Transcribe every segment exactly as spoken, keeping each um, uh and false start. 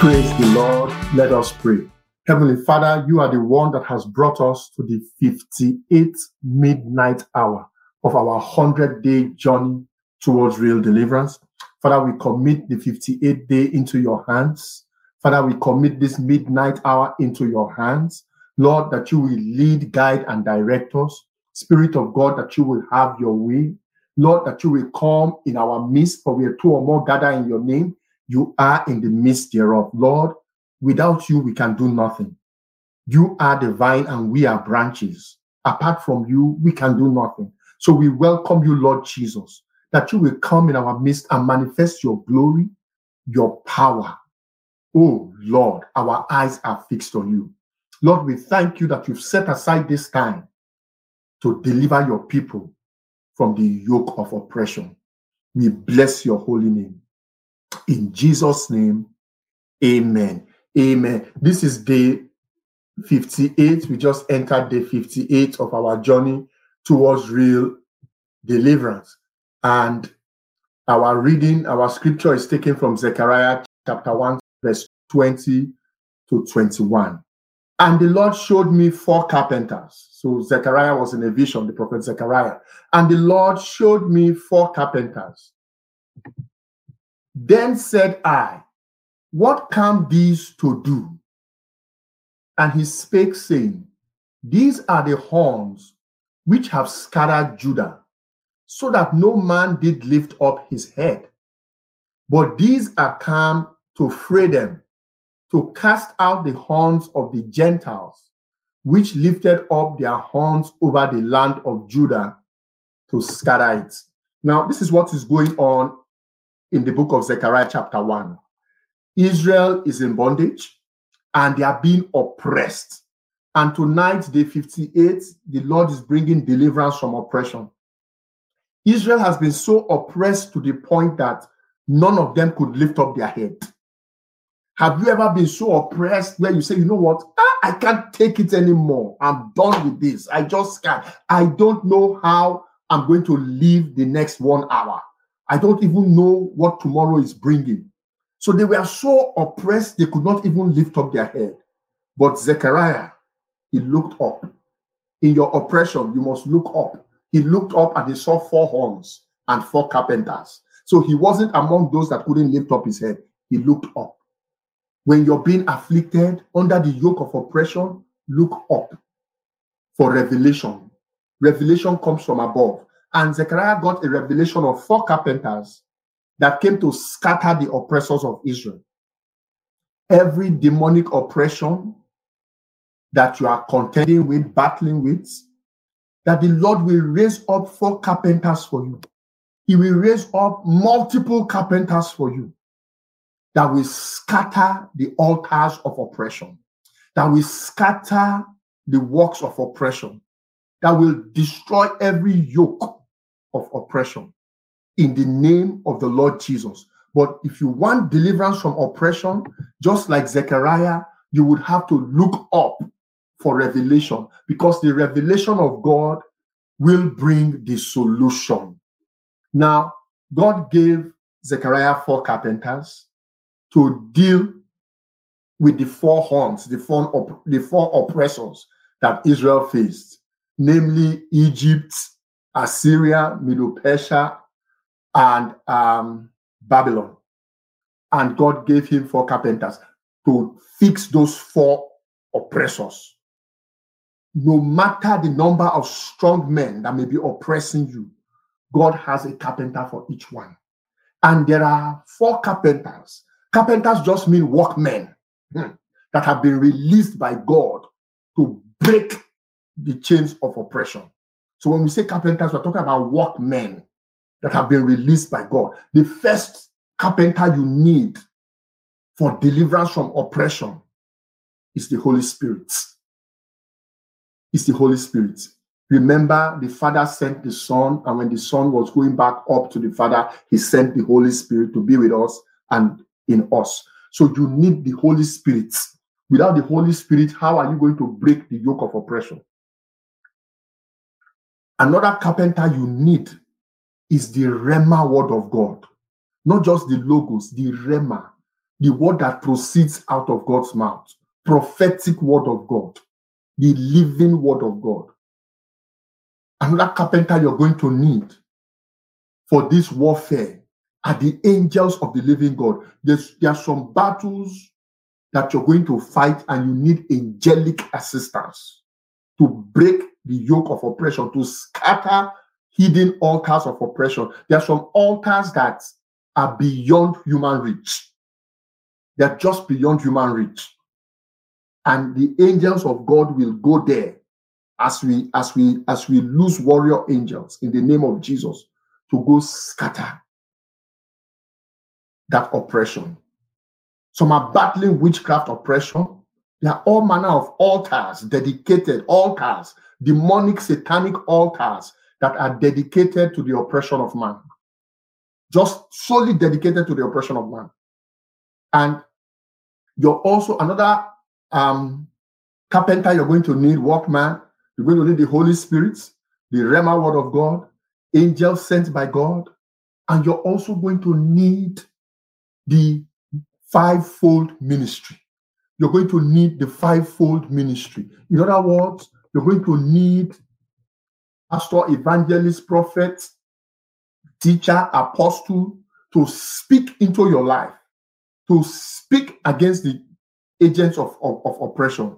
Praise the Lord. Let us pray. Heavenly Father, you are the one that has brought us to the fifty-eighth midnight hour of our one hundred day journey towards real deliverance. Father, we commit the fifty-eighth day into your hands. Father, we commit this midnight hour into your hands. Lord, that you will lead, guide, and direct us. Spirit of God, that you will have your way. Lord, that you will come in our midst, for we are two or more gather in your name. You are in the midst thereof. Lord, without you, we can do nothing. You are the vine and we are branches. Apart from you, we can do nothing. So we welcome you, Lord Jesus, that you will come in our midst and manifest your glory, your power. Oh, Lord, our eyes are fixed on you. Lord, we thank you that you've set aside this time to deliver your people from the yoke of oppression. We bless your holy name. In Jesus' name, amen. Amen. This is day fifty-eight. We just entered day fifty-eight of our journey towards real deliverance. And our reading, our scripture is taken from Zechariah chapter one, verse twenty to twenty-one. And the Lord showed me four carpenters. So Zechariah was in a vision, the prophet Zechariah. And the Lord showed me four carpenters. Then said I, what come these to do? And he spake, saying, these are the horns which have scattered Judah, so that no man did lift up his head. But these are come to fray them, to cast out the horns of the Gentiles, which lifted up their horns over the land of Judah to scatter it. Now, this is what is going on in the book of Zechariah chapter one. Israel is in bondage, and they are being oppressed. And tonight, day fifty-eight, the Lord is bringing deliverance from oppression. Israel has been so oppressed to the point that none of them could lift up their head. Have you ever been so oppressed where you say, you know what? I, I can't take it anymore. I'm done with this. I just can't. I don't know how I'm going to live the next one hour. I don't even know what tomorrow is bringing. So they were so oppressed, they could not even lift up their head. But Zechariah, he looked up. In your oppression, you must look up. He looked up and he saw four horns and four carpenters. So he wasn't among those that couldn't lift up his head. He looked up. When you're being afflicted under the yoke of oppression, look up for revelation. Revelation comes from above. And Zechariah got a revelation of four carpenters that came to scatter the oppressors of Israel. Every demonic oppression that you are contending with, battling with, that the Lord will raise up four carpenters for you. He will raise up multiple carpenters for you that will scatter the altars of oppression, that will scatter the works of oppression, that will destroy every yoke of oppression in the name of the Lord Jesus. But if you want deliverance from oppression, just like Zechariah, you would have to look up for revelation, because the revelation of God will bring the solution. Now, God gave Zechariah four carpenters to deal with the four horns, the four, op- the four oppressors that Israel faced, namely Egypt, Assyria, Middle Persia, and um, Babylon. And God gave him four carpenters to fix those four oppressors. No matter the number of strong men that may be oppressing you, God has a carpenter for each one. And there are four carpenters. Carpenters just mean workmen hmm, that have been released by God to break the chains of oppression. So when we say carpenters, we're talking about workmen that have been released by God. The first carpenter you need for deliverance from oppression is the Holy Spirit. It's the Holy Spirit. Remember, the Father sent the Son, and when the Son was going back up to the Father, he sent the Holy Spirit to be with us and in us. So you need the Holy Spirit. Without the Holy Spirit, how are you going to break the yoke of oppression? Another carpenter you need is the Rhema word of God. Not just the logos, the Rhema, the word that proceeds out of God's mouth. Prophetic word of God. The living word of God. Another carpenter you're going to need for this warfare are the angels of the living God. There's, there are some battles that you're going to fight and you need angelic assistance to break the yoke of oppression, to scatter hidden altars of oppression. There are some altars that are beyond human reach. They're just beyond human reach. And the angels of God will go there. As we as we as we lose warrior angels in the name of Jesus to go scatter that oppression. Some are battling witchcraft oppression. There are all manner of altars, dedicated altars, demonic, satanic altars that are dedicated to the oppression of man. Just solely dedicated to the oppression of man. And you're also another um, carpenter you're going to need, workman. You're going to need the Holy Spirit, the Rhema word of God, angels sent by God, and you're also going to need the fivefold ministry. You're going to need the fivefold ministry. In other words, you're going to need pastor, evangelist, prophet, teacher, apostle to speak into your life, to speak against the agents of, of, of oppression,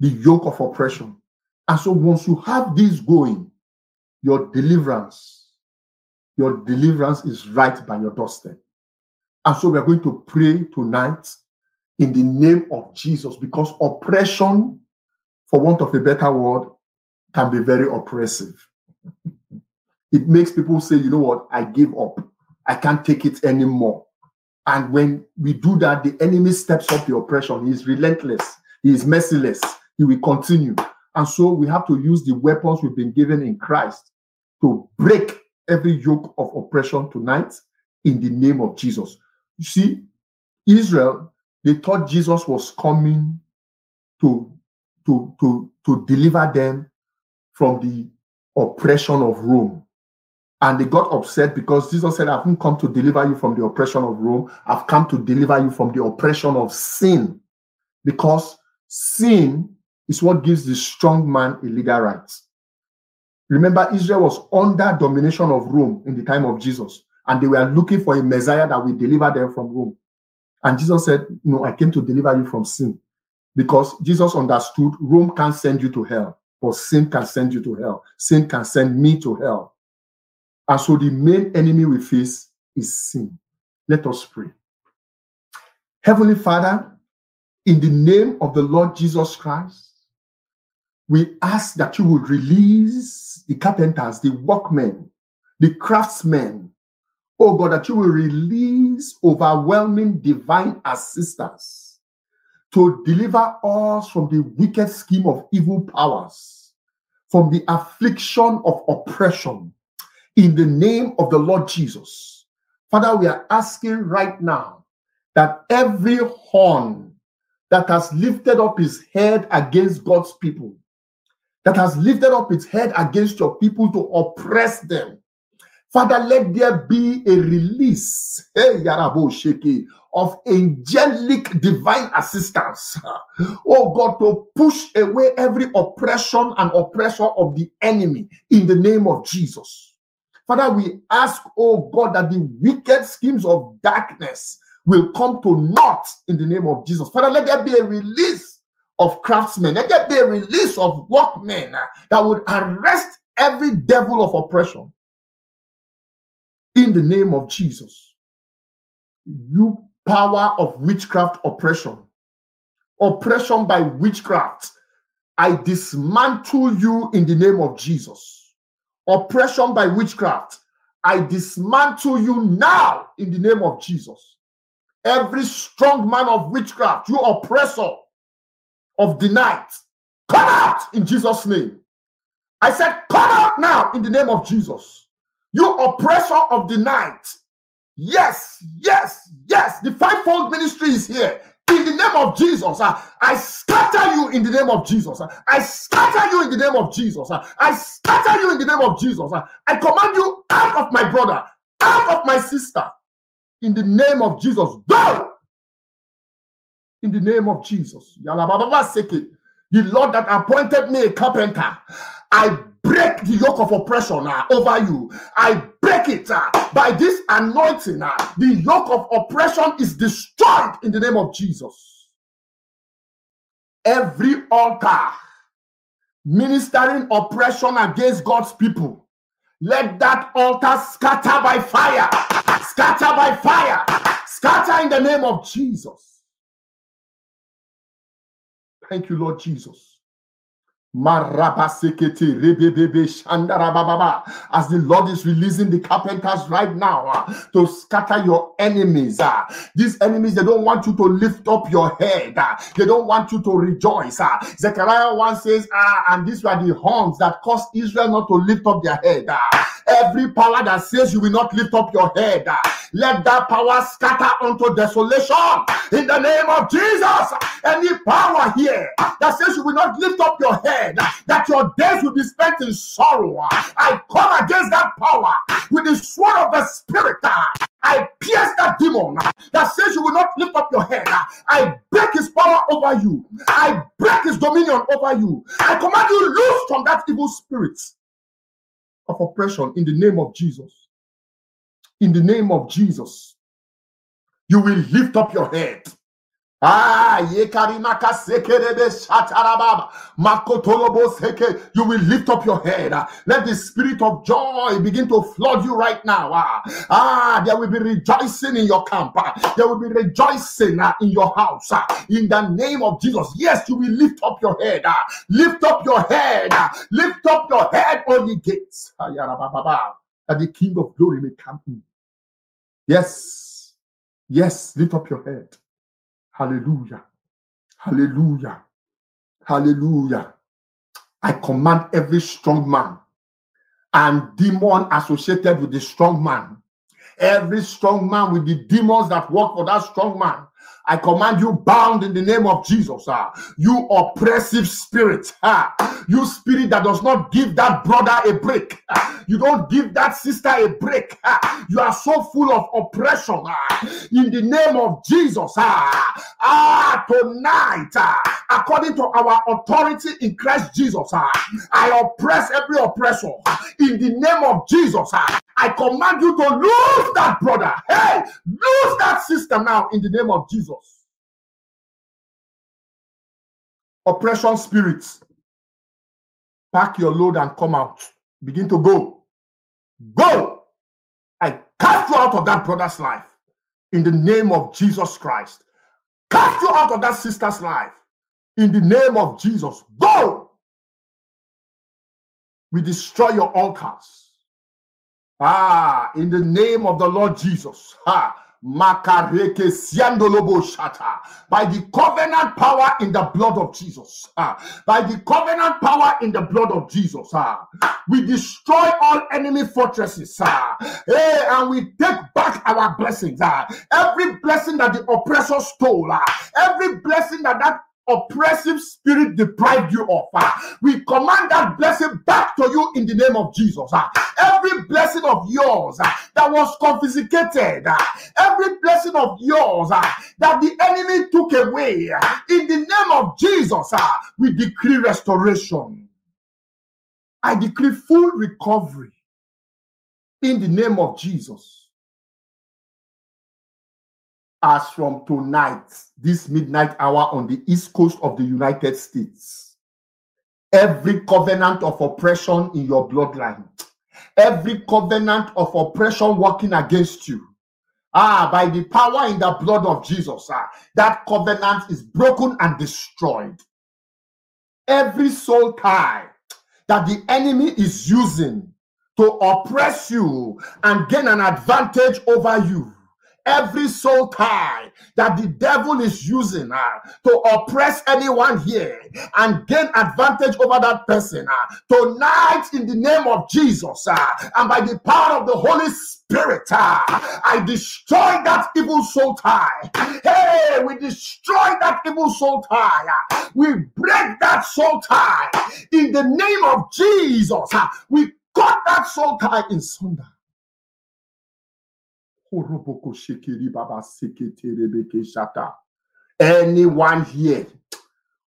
the yoke of oppression. And so once you have this going, your deliverance, your deliverance is right by your doorstep. And so we're going to pray tonight in the name of Jesus, because oppression, for want of a better word, can be very oppressive. It makes people say, you know what, I give up. I can't take it anymore. And when we do that, the enemy steps up the oppression. He is relentless. He is merciless. He will continue. And so we have to use the weapons we've been given in Christ to break every yoke of oppression tonight in the name of Jesus. You see, Israel, they thought Jesus was coming to, to, to, to deliver them from the oppression of Rome. And they got upset because Jesus said, I haven't come to deliver you from the oppression of Rome. I've come to deliver you from the oppression of sin. Because sin is what gives the strong man a legal right. Remember, Israel was under domination of Rome in the time of Jesus, and they were looking for a Messiah that will deliver them from Rome. And Jesus said, no, I came to deliver you from sin, because Jesus understood Rome can't send you to hell, but sin can send you to hell. Sin can send me to hell. And so the main enemy we face is sin. Let us pray. Heavenly Father, in the name of the Lord Jesus Christ, we ask that you would release the carpenters, the workmen, the craftsmen. Oh God, that you will release overwhelming divine assistance to deliver us from the wicked scheme of evil powers, from the affliction of oppression, in the name of the Lord Jesus. Father, we are asking right now that every horn that has lifted up his head against God's people, that has lifted up its head against your people to oppress them. Father, let there be a release, hey, Yarabo Sheke, of angelic divine assistance. Oh God, to push away every oppression and oppressor of the enemy in the name of Jesus. Father, we ask, oh God, that the wicked schemes of darkness will come to naught in the name of Jesus. Father, let there be a release of craftsmen. Let there be a release of workmen that would arrest every devil of oppression in the name of Jesus. You power of witchcraft oppression, oppression by witchcraft, I dismantle you in the name of Jesus. Oppression by witchcraft, I dismantle you now in the name of Jesus. Every strong man of witchcraft, you oppressor, of the night, come out in Jesus' name. I said, come out now in the name of Jesus. You oppressor of the night. Yes, yes, yes. The fivefold ministry is here. In the name of Jesus, uh, I scatter you in the name of Jesus. Uh, I scatter you in the name of Jesus. Uh, I scatter you in the name of Jesus. Uh, I command you out of my brother, out of my sister. In the name of Jesus, go! In the name of Jesus. The Lord that appointed me a carpenter, I break the yoke of oppression uh, over you. I break it uh, by this anointing. Uh, the yoke of oppression is destroyed in the name of Jesus. Every altar ministering oppression against God's people, let that altar scatter by fire, scatter by fire, scatter in the name of Jesus. Thank you, Lord Jesus. As the Lord is releasing the carpenters right now uh, to scatter your enemies. Uh, these enemies, they don't want you to lift up your head. Uh, they don't want you to rejoice. Uh, Zechariah one says, ah, and these were the horns that caused Israel not to lift up their head. Uh, every power that says you will not lift up your head, uh, let that power scatter unto desolation in the name of Jesus. Any power here that says you will not lift up your head, that your days will be spent in sorrow, I come against that power with the sword of the Spirit. I pierce that demon that says you will not lift up your head. I break his power over you. I break his dominion over you. I command you loose from that evil spirit of oppression in the name of Jesus. In the name of Jesus, you will lift up your head. Ah, you will lift up your head. Let the spirit of joy begin to flood you right now. Ah, there will be rejoicing in your camp. There will be rejoicing in your house. In the name of Jesus. Yes, you will lift up your head. Lift up your head. Lift up your head on the gates, that the King of Glory may come in. Yes. Yes, lift up your head. Hallelujah. Hallelujah. Hallelujah. I command every strong man and demon associated with the strong man, every strong man with the demons that work for that strong man, I command you bound in the name of Jesus. Uh, you oppressive spirit. Uh, you spirit that does not give that brother a break. Uh, you don't give that sister a break. Uh, you are so full of oppression. Uh, in the name of Jesus. Uh, uh, tonight, uh, according to our authority in Christ Jesus, uh, I oppress every oppressor. In the name of Jesus, uh, I command you to lose that brother. Hey, lose that sister now in the name of Jesus. Oppression spirits, pack your load and come out. Begin to go. Go! I cast you out of that brother's life in the name of Jesus Christ. Cast you out of that sister's life in the name of Jesus. Go! We destroy your altars. Ah, in the name of the Lord Jesus. Ah. By the covenant power in the blood of Jesus. Ah, by the covenant power in the blood of Jesus. Ah, we destroy all enemy fortresses. Ah, hey, and we take back our blessings. Ah, every blessing that the oppressor stole. Ah, every blessing that that oppressive spirit deprived you of. Ah, we command that blessing back to you in the name of Jesus. Ah, every blessing of yours uh, that was confiscated, uh, every blessing of yours uh, that the enemy took away, uh, in the name of Jesus, uh, we decree restoration. I decree full recovery in the name of Jesus. As from tonight, this midnight hour on the East Coast of the United States, every covenant of oppression in your bloodline, every covenant of oppression working against you, ah, by the power in the blood of Jesus, ah, that covenant is broken and destroyed. Every soul tie that the enemy is using to oppress you and gain an advantage over you, every soul tie that the devil is using uh, to oppress anyone here and gain advantage over that person uh, tonight, in the name of Jesus uh, and by the power of the Holy Spirit, uh, I destroy that evil soul tie. Hey, we destroy that evil soul tie. Uh, we break that soul tie in the name of Jesus. Uh, we cut that soul tie in sunder. Anyone here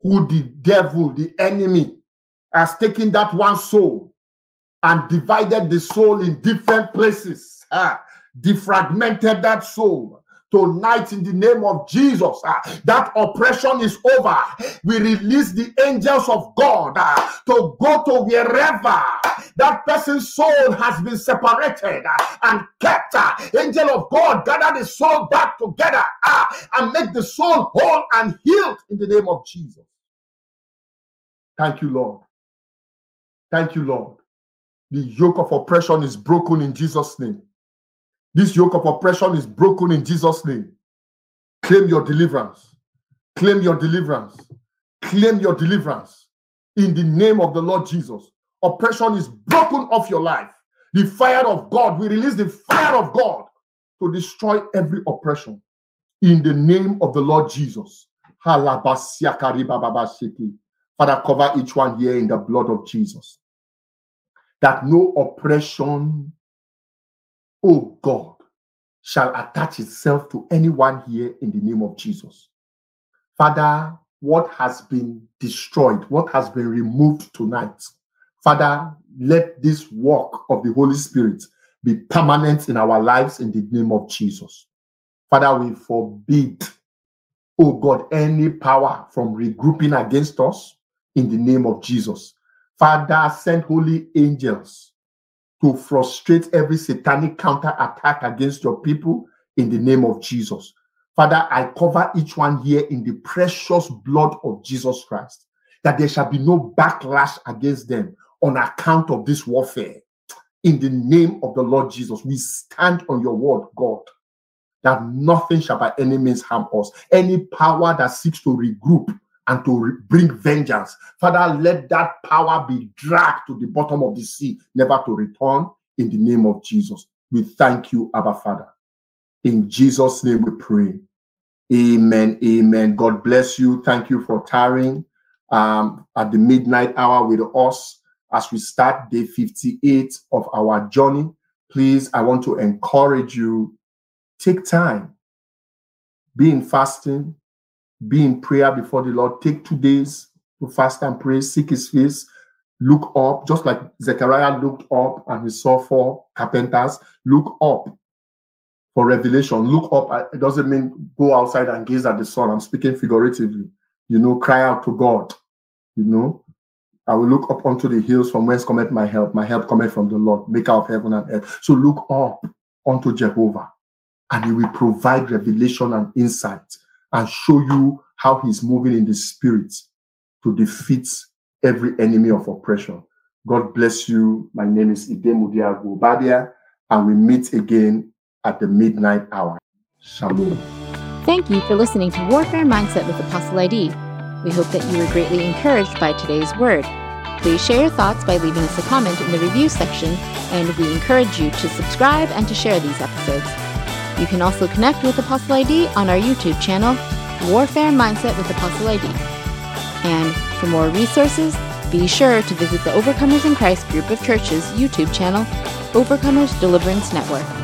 who the devil, the enemy, has taken that one soul and divided the soul in different places, uh, defragmented that soul, tonight, in the name of Jesus, uh, that oppression is over. We release the angels of God uh, to go to wherever that person's soul has been separated uh, and kept. Uh, angel of God, gather the soul back together uh, and make the soul whole and healed in the name of Jesus. Thank you, Lord. Thank you, Lord. The yoke of oppression is broken in Jesus' name. This yoke of oppression is broken in Jesus' name. Claim your deliverance. Claim your deliverance. Claim your deliverance in the name of the Lord Jesus. Oppression is broken off your life. The fire of God, we release the fire of God to destroy every oppression in the name of the Lord Jesus. Father, cover each one here in the blood of Jesus, that no oppression, oh God, shall attach itself to anyone here in the name of Jesus. Father, what has been destroyed, what has been removed tonight, Father, let this work of the Holy Spirit be permanent in our lives in the name of Jesus. Father, we forbid, oh God, any power from regrouping against us in the name of Jesus. Father, send holy angels to frustrate every satanic counter-attack against your people in the name of Jesus. Father, I cover each one here in the precious blood of Jesus Christ, that there shall be no backlash against them on account of this warfare. In the name of the Lord Jesus, we stand on your word, God, that nothing shall by any means harm us. Any power that seeks to regroup and to bring vengeance, Father, let that power be dragged to the bottom of the sea, never to return, in the name of Jesus. We thank you, Abba Father. In Jesus' name we pray. Amen, amen. God bless you. Thank you for tarrying um, at the midnight hour with us as we start day fifty-eight of our journey. Please, I want to encourage you, take time. Be in fasting. Be in prayer before the Lord. Take two days to fast and pray. Seek his face. Look up. Just like Zechariah looked up and he saw four carpenters, look up for revelation. Look up. It doesn't mean go outside and gaze at the sun. I'm speaking figuratively. You know, cry out to God. You know, I will look up unto the hills from whence cometh my help. My help cometh from the Lord, maker of heaven and earth. So look up unto Jehovah and he will provide revelation and insight, and show you how he's moving in the spirit to defeat every enemy of oppression. God bless you. My name is Idemudia Gubadia, and we meet again at the midnight hour. Shalom. Thank you for listening to Warfare Mindset with Apostle I D. We hope that you were greatly encouraged by today's word. Please share your thoughts by leaving us a comment in the review section, and we encourage you to subscribe and to share these episodes. You can also connect with Apostle I D on our YouTube channel, Warfare Mindset with Apostle I D. And for more resources, be sure to visit the Overcomers in Christ Group of Churches YouTube channel, Overcomers Deliverance Network.